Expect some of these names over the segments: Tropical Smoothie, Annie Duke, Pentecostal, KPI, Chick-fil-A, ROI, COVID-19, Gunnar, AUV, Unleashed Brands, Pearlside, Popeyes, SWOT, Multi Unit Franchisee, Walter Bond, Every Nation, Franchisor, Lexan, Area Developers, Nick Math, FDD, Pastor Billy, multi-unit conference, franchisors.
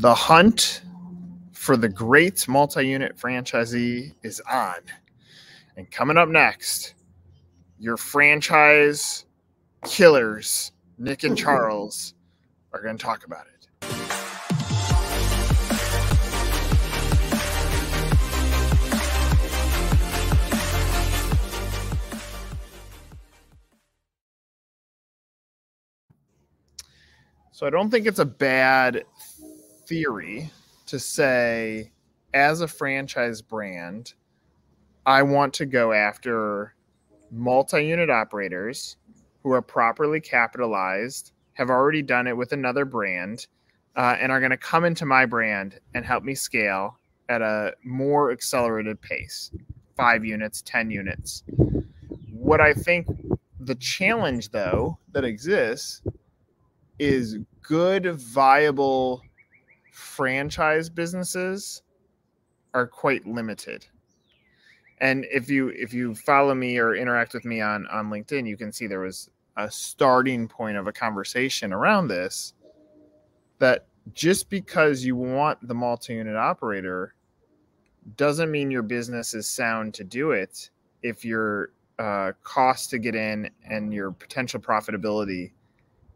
The hunt for the great multi-unit franchisee is on. And coming up next, your franchise killers, Nick and Charles, are going to talk about it. So I don't think it's a bad theory to say, as a franchise brand, I want to go after multi-unit operators who are properly capitalized, have already done it with another brand, and are going to come into my brand and help me scale at a more accelerated pace, 5 units, 10 units. What I think the challenge, though, that exists is good, viable franchise businesses are quite limited. And if you follow me or interact with me on LinkedIn, you can see there was a starting point of a conversation around this, that just because you want the multi-unit operator doesn't mean your business is sound to do it if your cost to get in and your potential profitability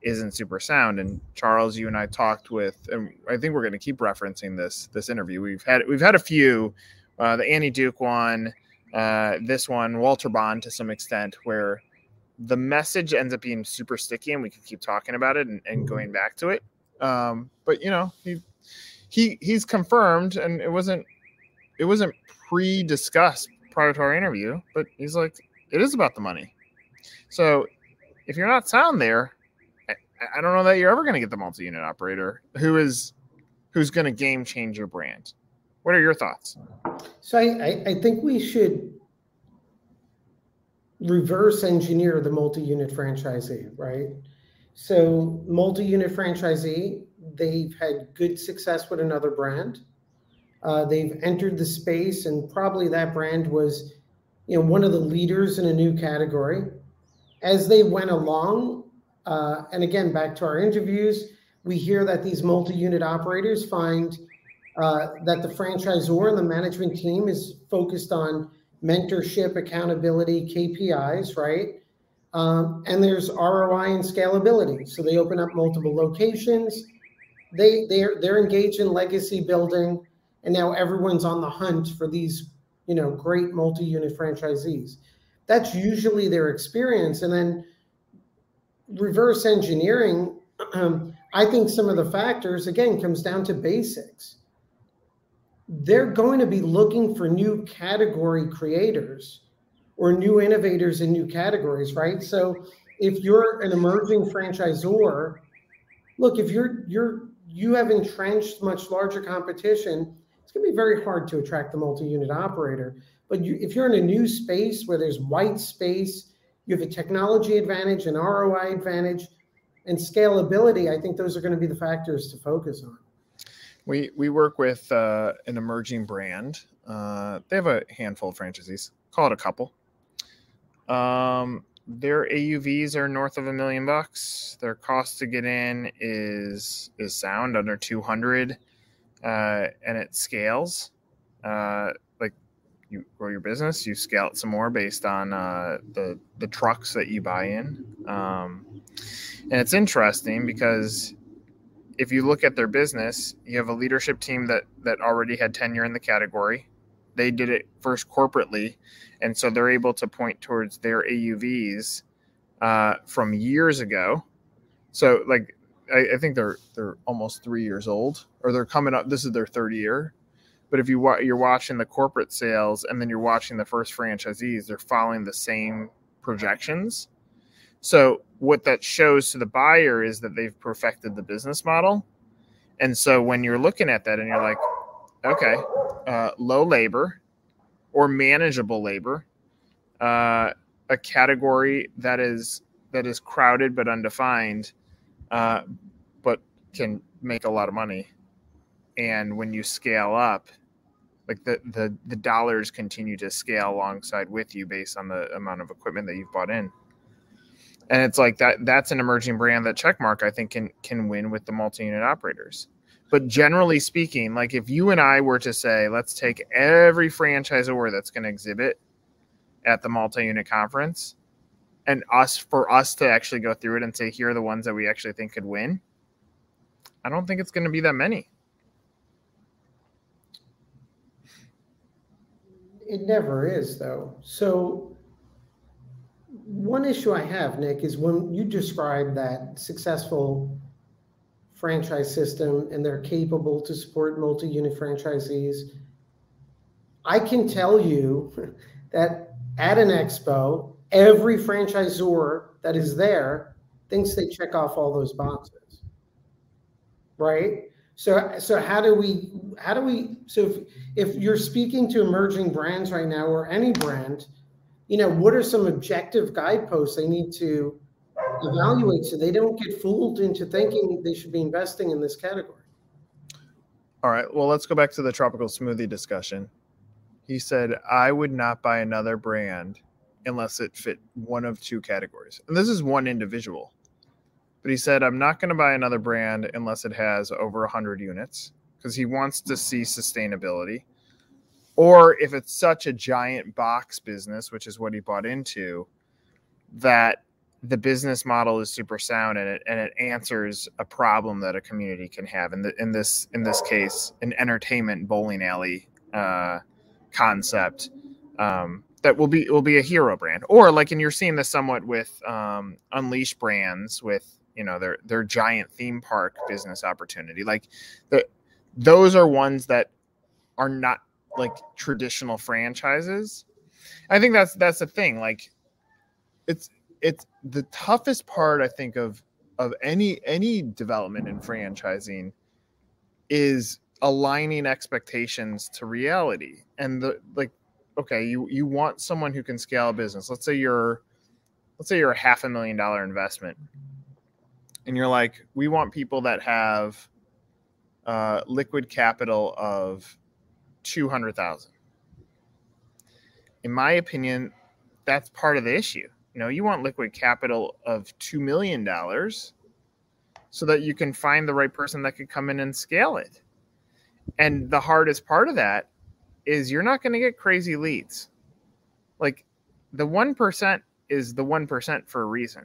isn't super sound. And Charles, you and I talked with, and I think we're going to keep referencing this interview. We've had a few, the Annie Duke one, this one, Walter Bond to some extent, where the message ends up being super sticky, and we can keep talking about it and going back to it. But you know, he's confirmed, and it wasn't pre-discussed prior to our interview, but he's like, it is about the money. So if you're not sound there, I don't know that you're ever going to get the multi-unit operator who's going to game change your brand. What are your thoughts? So I think we should reverse engineer the multi-unit franchisee, right? So multi-unit franchisee, they've had good success with another brand. They've entered the space, and probably that brand was, one of the leaders in a new category. As they went along, and again, back to our interviews, we hear that these multi-unit operators find that the franchisor and the management team is focused on mentorship, accountability, KPIs, right? And there's ROI and scalability. So they open up multiple locations. They're engaged in legacy building, and now everyone's on the hunt for these, great multi-unit franchisees. That's usually their experience. And then reverse engineering, I think some of the factors, again, comes down to basics. They're going to be looking for new category creators or new innovators in new categories, right? So if you're an emerging franchisor, look, if you have entrenched much larger competition, it's going to be very hard to attract the multi-unit operator. But if you're in a new space where there's white space, you have a technology advantage, an ROI advantage, and scalability. I think those are going to be the factors to focus on. We work with an emerging brand. They have a handful of franchisees. Call it a couple. Their AUVs are north of $1 million. Their cost to get in is sound, under 200, and it scales. You grow your business, you scale it some more based on the trucks that you buy in. And it's interesting because if you look at their business, you have a leadership team that already had tenure in the category. They did it first corporately. And so they're able to point towards their AUVs from years ago. So I think they're almost 3 years old, or they're coming up. This is their third year. But if you're watching the corporate sales, and then you're watching the first franchisees, they're following the same projections. So what that shows to the buyer is that they've perfected the business model. And so when you're looking at that and you're like, okay, low labor or manageable labor, a category that is crowded but undefined, but can make a lot of money. And when you scale up, the dollars continue to scale alongside with you based on the amount of equipment that you've bought in. And it's like that's an emerging brand that Checkmark, I think, can win with the multi-unit operators. But generally speaking, like if you and I were to say, let's take every franchisor that's going to exhibit at the multi-unit conference and for us to actually go through it and say, here are the ones that we actually think could win, I don't think it's going to be that many. It never is, though. So one issue I have, Nick, is when you describe that successful franchise system and they're capable to support multi-unit franchisees, I can tell you that at an expo, every franchisor that is there thinks they check off all those boxes, right? So how do we, so if you're speaking to emerging brands right now or any brand, you know, what are some objective guideposts they need to evaluate so they don't get fooled into thinking they should be investing in this category? All right, well, let's go back to the tropical smoothie discussion. He said, I would not buy another brand unless it fit one of two categories. And this is one individual. But he said, I'm not going to buy another brand unless it has over 100 units, because he wants to see sustainability. Or if it's such a giant box business, which is what he bought into, that the business model is super sound and it answers a problem that a community can have. In this case, an entertainment bowling alley concept that will be a hero brand. Or like, and you're seeing this somewhat with Unleashed Brands with, you know, their giant theme park business opportunity. Like those are ones that are not like traditional franchises. I think that's the thing. Like it's the toughest part, I think, of any development in franchising is aligning expectations to reality. And okay, you want someone who can scale a business. Let's say you're a $500,000 investment. And you're like, we want people that have liquid capital of $200,000. In my opinion, that's part of the issue. You know, you want liquid capital of $2 million so that you can find the right person that could come in and scale it. And the hardest part of that is you're not going to get crazy leads. Like the 1% is the 1% for a reason.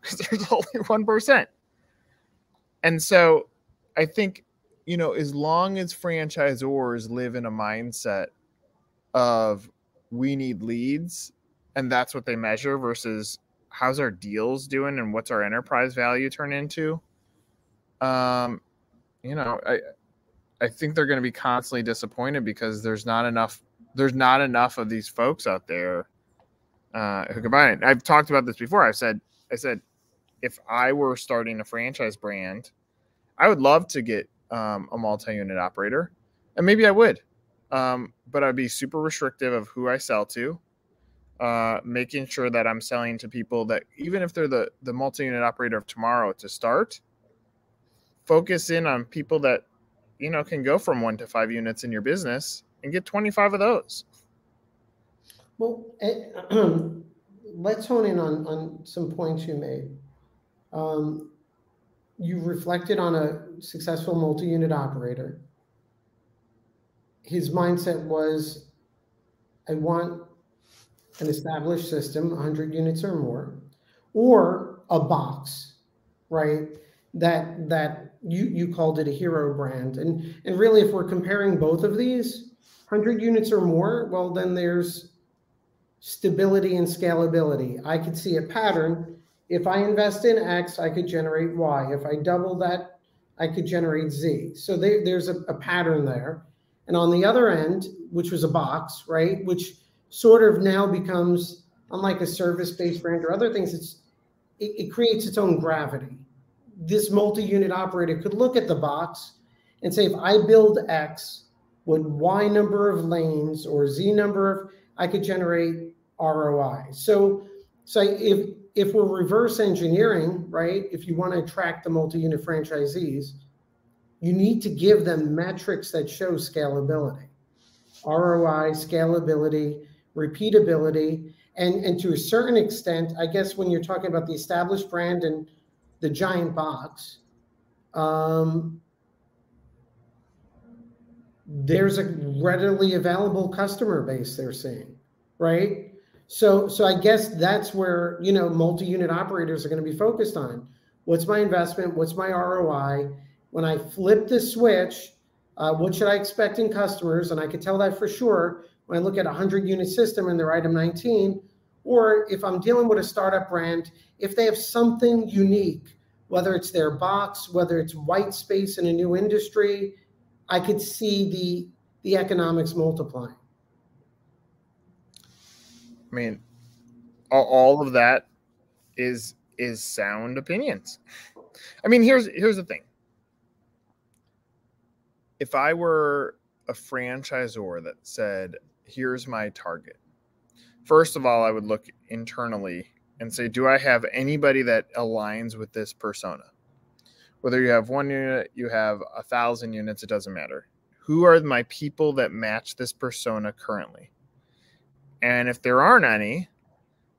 Because there's only 1%. And so I think, you know, as long as franchisors live in a mindset of we need leads and that's what they measure versus how's our deals doing and what's our enterprise value turn into, you know, I think they're going to be constantly disappointed because there's not enough of these folks out there who can buy it. I've talked about this before. I said, if I were starting a franchise brand, I would love to get a multi-unit operator, and maybe I would, but I'd be super restrictive of who I sell to, making sure that I'm selling to people that even if they're the multi-unit operator of tomorrow to start, focus in on people that, you know, can go from 1 to 5 units in your business and get 25 of those. Well, let's hone in on some points you made. You reflected on a successful multi-unit operator. His mindset was, I want an established system, 100 units or more, or a box, right? That you called it a hero brand. And really, if we're comparing both of these, 100 units or more, well, then there's stability and scalability. I could see a pattern. If I invest in X, I could generate Y. If I double that, I could generate Z. So there's a pattern there. And on the other end, which was a box, right, which sort of now becomes, unlike a service-based brand or other things, it creates its own gravity. This multi-unit operator could look at the box and say, if I build X with Y number of lanes or Z number of, I could generate ROI. So if we're reverse engineering, right, if you want to attract the multi-unit franchisees, you need to give them metrics that show scalability, ROI, scalability, repeatability. And to a certain extent, I guess when you're talking about the established brand and the giant box, there's a readily available customer base they're seeing, right? So I guess that's where, you know, multi-unit operators are going to be focused on. What's my investment? What's my ROI? When I flip the switch, what should I expect in customers? And I can tell that for sure when I look at a 100-unit system and their item 19, or if I'm dealing with a startup brand, if they have something unique, whether it's their box, whether it's white space in a new industry, I could see the economics multiplying. I mean, all of that is sound opinions. I mean, here's the thing. If I were a franchisor that said, here's my target, first of all, I would look internally and say, do I have anybody that aligns with this persona? Whether you have 1 unit, you have 1,000 units, it doesn't matter. Who are my people that match this persona currently? And if there aren't any,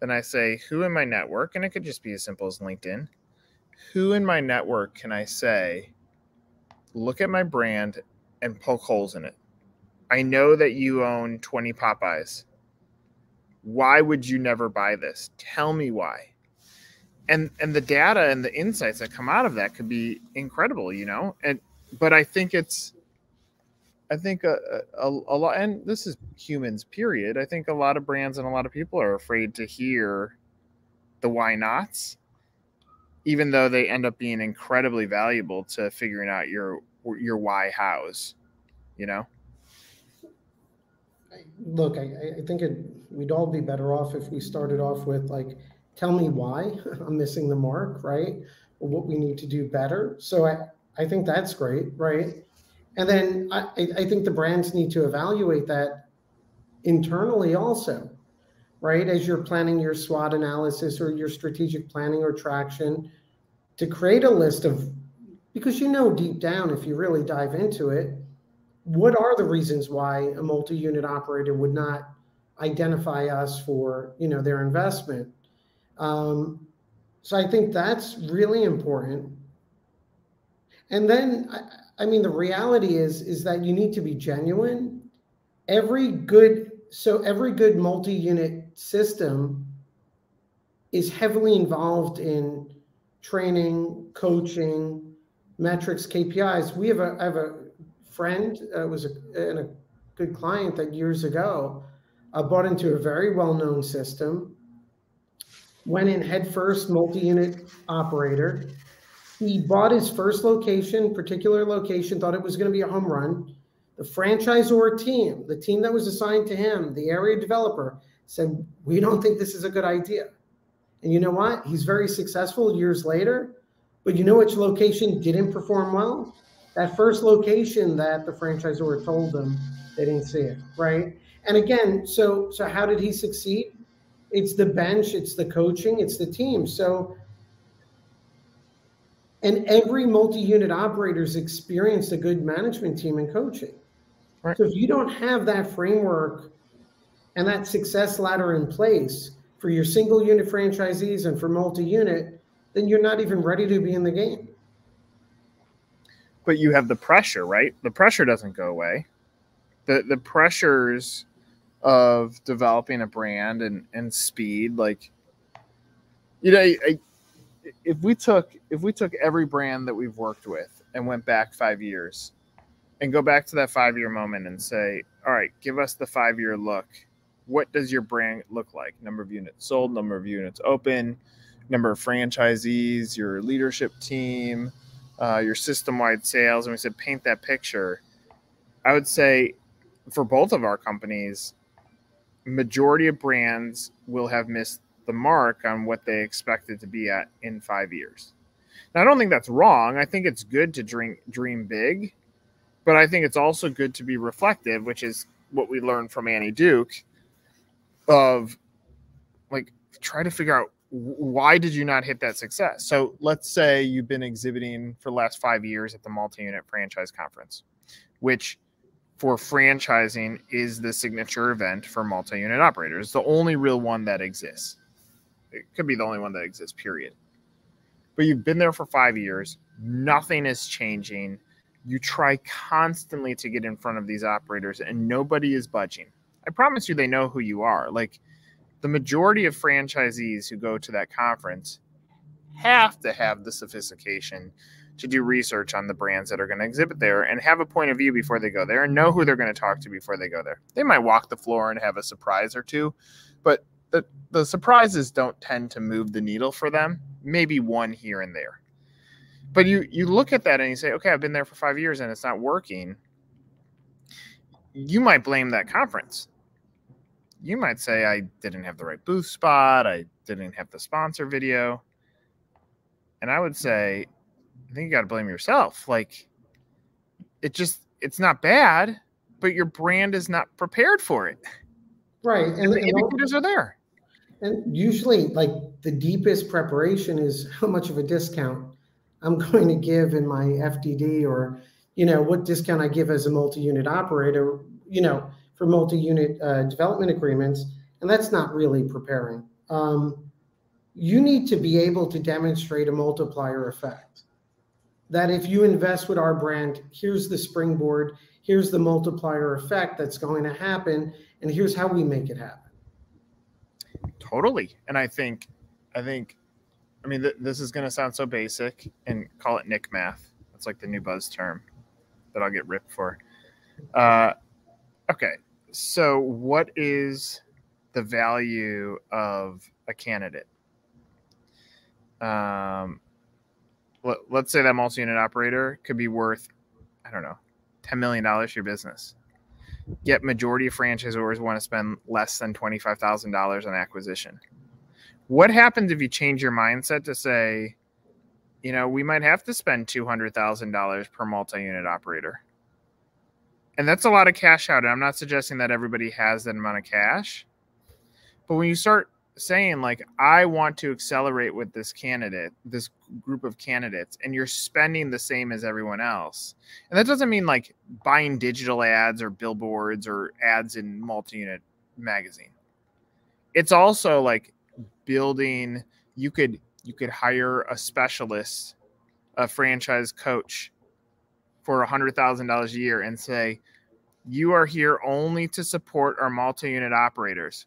then I say, who in my network, and it could just be as simple as LinkedIn, who in my network can I say, look at my brand and poke holes in it? I know that you own 20 Popeyes. Why would you never buy this? Tell me why. And the data and the insights that come out of that could be incredible, you know? But I think a lot, and this is humans, period. I think a lot of brands and a lot of people are afraid to hear the why nots, even though they end up being incredibly valuable to figuring out your why hows, you know? Look, I think we'd all be better off if we started off with, like, tell me why I'm missing the mark, right? Or what we need to do better. So I think that's great, right? And then I think the brands need to evaluate that internally also, right? As you're planning your SWOT analysis or your strategic planning or traction, to create a list of, because you know deep down, if you really dive into it, what are the reasons why a multi-unit operator would not identify us for, you know, their investment? So I think that's really important. And then, I mean, the reality is that you need to be genuine. Every good multi-unit system is heavily involved in training, coaching, metrics, KPIs. I have a friend, was a good client that years ago, bought into a very well-known system, went in headfirst, multi-unit operator. He bought his first location, particular location, thought it was going to be a home run. The franchisor team, the team that was assigned to him, the area developer, said, we don't think this is a good idea. And you know what? He's very successful years later, but you know which location didn't perform well? That first location that the franchisor told them, they didn't see it, right? And again, so how did he succeed? It's the bench, it's the coaching, it's the team. So, and every multi-unit operator's experienced a good management team and coaching. Right. So if you don't have that framework and that success ladder in place for your single unit franchisees and for multi-unit, then you're not even ready to be in the game. But you have the pressure, right? The pressure doesn't go away. The pressures of developing a brand and speed, like, you know, if we took every brand that we've worked with and went back 5 years and go back to that 5-year moment and say, all right, give us the 5-year look. What does your brand look like? Number of units sold, number of units open, number of franchisees, your leadership team, your system-wide sales. And we said, paint that picture. I would say for both of our companies, majority of brands will have missed the mark on what they expected to be at in 5 years. Now, I don't think that's wrong. I think it's good to dream big, but I think it's also good to be reflective, which is what we learned from Annie Duke, of, like, try to figure out, why did you not hit that success? So let's say you've been exhibiting for the last 5 years at the multi-unit franchise conference, which for franchising is the signature event for multi-unit operators, the only real one that exists. It could be the only one that exists, period. But you've been there for 5 years. Nothing is changing. You try constantly to get in front of these operators and nobody is budging. I promise you they know who you are. Like, the majority of franchisees who go to that conference have to have the sophistication to do research on the brands that are going to exhibit there and have a point of view before they go there and know who they're going to talk to before they go there. They might walk the floor and have a surprise or two, but the surprises don't tend to move the needle for them. Maybe one here and there. But you look at that and you say, okay, I've been there for 5 years and it's not working. You might blame that conference. You might say, I didn't have the right booth spot. I didn't have the sponsor video. And I would say, I think you got to blame yourself. Like, it's not bad, but your brand is not prepared for it. Right. And the indicators are there. And usually, like, the deepest preparation is how much of a discount I'm going to give in my FDD, or, you know, what discount I give as a multi-unit operator, you know, for multi-unit development agreements. And that's not really preparing. You need to be able to demonstrate a multiplier effect. That if you invest with our brand, here's the springboard, here's the multiplier effect that's going to happen, and here's how we make it happen. Totally. And this is going to sound so basic, and call it Nick Math. That's like the new buzz term that I'll get ripped for. Okay, so what is the value of a candidate? Let's say that multi-unit operator could be worth, I don't know, $10 million to your business. Yet majority of franchisors want to spend less than $25,000 on acquisition. What happens if you change your mindset to say, you know, we might have to spend $200,000 per multi-unit operator? And that's a lot of cash out. And I'm not suggesting that everybody has that amount of cash. But when you start saying, like, I want to accelerate with this candidate, this group of candidates, and you're spending the same as everyone else. And that doesn't mean like buying digital ads or billboards or ads in multi-unit magazine. It's also like, building, you could hire a specialist, a franchise coach for $100,000 a year and say, you are here only to support our multi-unit operators.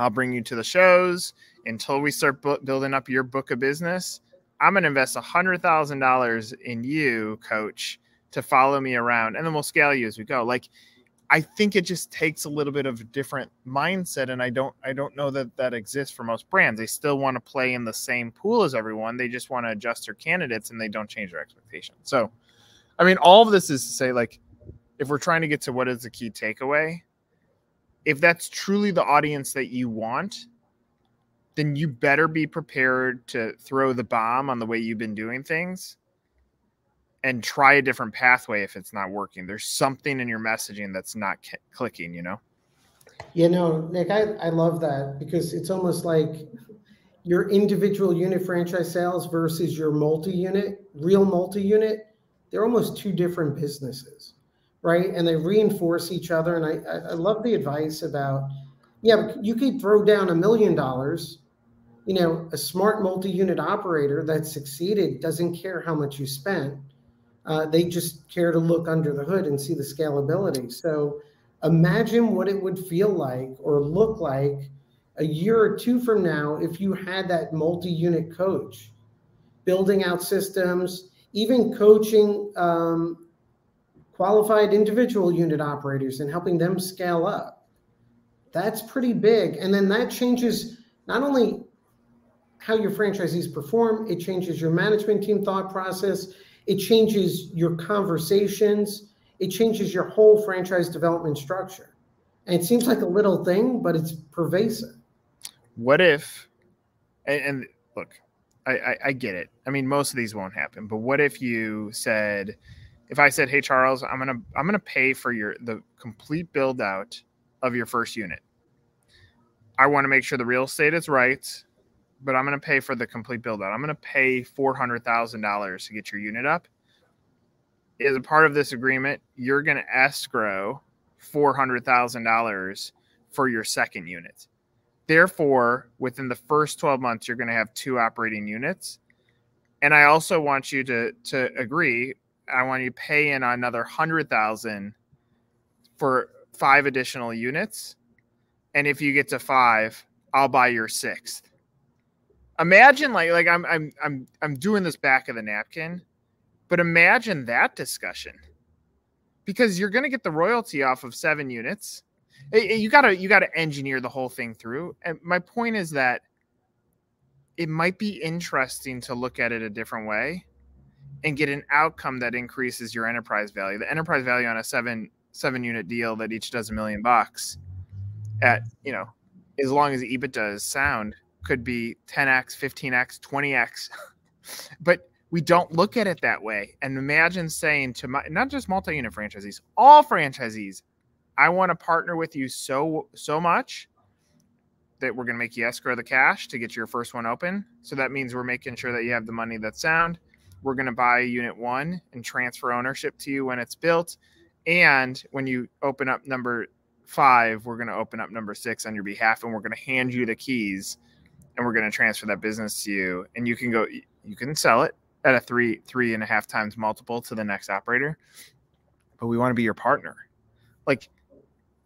I'll bring you to the shows until we start building up your book of business. I'm going to invest $100,000 in you, coach, to follow me around. And then we'll scale you as we go. Like, I think it just takes a little bit of a different mindset, and I don't know that that exists for most brands. They still want to play in the same pool as everyone. They just want to adjust their candidates, and they don't change their expectations. So, I mean, all of this is to say, like, if we're trying to get to what is the key takeaway, if that's truly the audience that you want, then you better be prepared to throw the bomb on the way you've been doing things. And try a different pathway if it's not working. There's something in your messaging that's not clicking, you know? You know, Nick, I love that, because it's almost like your individual unit franchise sales versus your multi-unit, real multi-unit, they're almost two different businesses, right? And they reinforce each other. And I love the advice about, but you could throw down $1 million. You know, a smart multi-unit operator that succeeded doesn't care how much you spent. They just care to look under the hood and see the scalability. So imagine what it would feel like or look like a year or two from now if you had that multi-unit coach building out systems, even coaching qualified individual unit operators and helping them scale up. That's pretty big. And then that changes not only how your franchisees perform, it changes your management team thought process. It changes your conversations. It changes your whole franchise development structure. And it seems like a little thing, but it's pervasive. What if, and look, I get it. I mean, most of these won't happen. But what if you said, if I said, hey, Charles, I'm gonna pay for the complete build out of your first unit. I want to make sure the real estate is right. But I'm going to pay for the complete build out. I'm going to pay $400,000 to get your unit up. As a part of this agreement, you're going to escrow $400,000 for your second unit. Therefore, within the first 12 months, you're going to have two operating units. And I also want you to agree I want you to pay in another 100,000 for 5 additional units. And if you get to 5, I'll buy your 6th. Imagine like I'm doing this back of the napkin, but imagine that discussion, because you're going to get the royalty off of 7 units. You got to engineer the whole thing through. And my point is that it might be interesting to look at it a different way and get an outcome that increases your enterprise value. The enterprise value on a seven unit deal that each does $1 million at, you know, as long as the EBITDA is sound, could be 10x, 15x, 20x. But we don't look at it that way. And imagine saying to not just multi-unit franchisees, all franchisees, I want to partner with you so much that we're going to make you escrow the cash to get your first one open. So that means we're making sure that you have the money that's sound. We're going to buy unit 1 and transfer ownership to you when it's built. And when you open up number 5, we're going to open up number 6 on your behalf, and we're going to hand you the keys, and we're going to transfer that business to you. And you can go, you can sell it at a 3.5 times multiple to the next operator. But we want to be your partner. Like,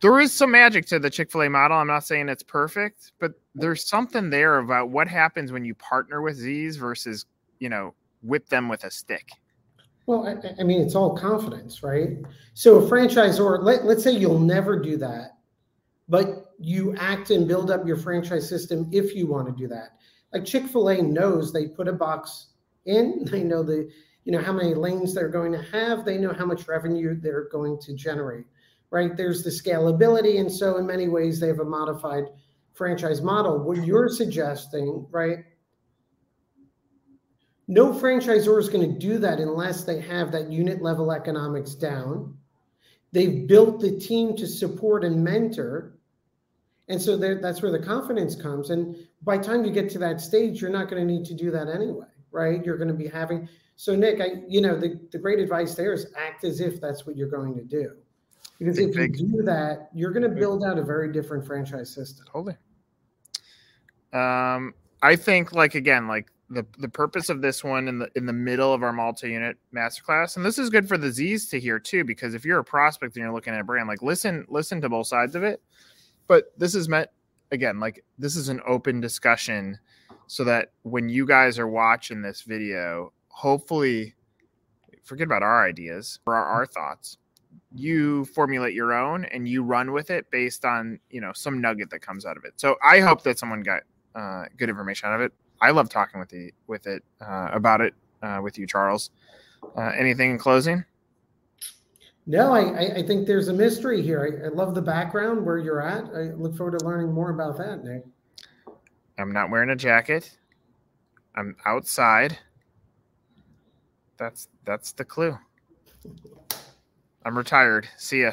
there is some magic to the Chick-fil-A model. I'm not saying it's perfect, but there's something there about what happens when you partner with Z's versus, you know, whip them with a stick. Well, I mean, it's all confidence, right? So a franchisor, let's say you'll never do that, but you act and build up your franchise system if you want to do that. Like Chick-fil-A knows they put a box in, they know the, you know, how many lanes they're going to have, they know how much revenue they're going to generate. Right? There's the scalability. And so in many ways, they have a modified franchise model. What you're suggesting, right? No franchisor is going to do that unless they have that unit level economics down. They've built the team to support and mentor. And so that's where the confidence comes. And by the time you get to that stage, you're not going to need to do that anyway, right? You're going to be having. So Nick, the great advice there is act as if that's what you're going to do. Because if you do that, you're going to build out a very different franchise system. Totally. I think, like, again, like the purpose of this one in the middle of our multi-unit masterclass, and this is good for the Z's to hear too, because if you're a prospect and you're looking at a brand, like listen to both sides of it. But this is meant, again, like this is an open discussion so that when you guys are watching this video, hopefully forget about our ideas or our thoughts. You formulate your own and you run with it based on, you know, some nugget that comes out of it. So I hope that someone got good information out of it. I love talking with you, Charles. Anything in closing? No, I think there's a mystery here. I love the background where you're at. I look forward to learning more about that, Nick. I'm not wearing a jacket. I'm outside. That's the clue. I'm retired. See ya.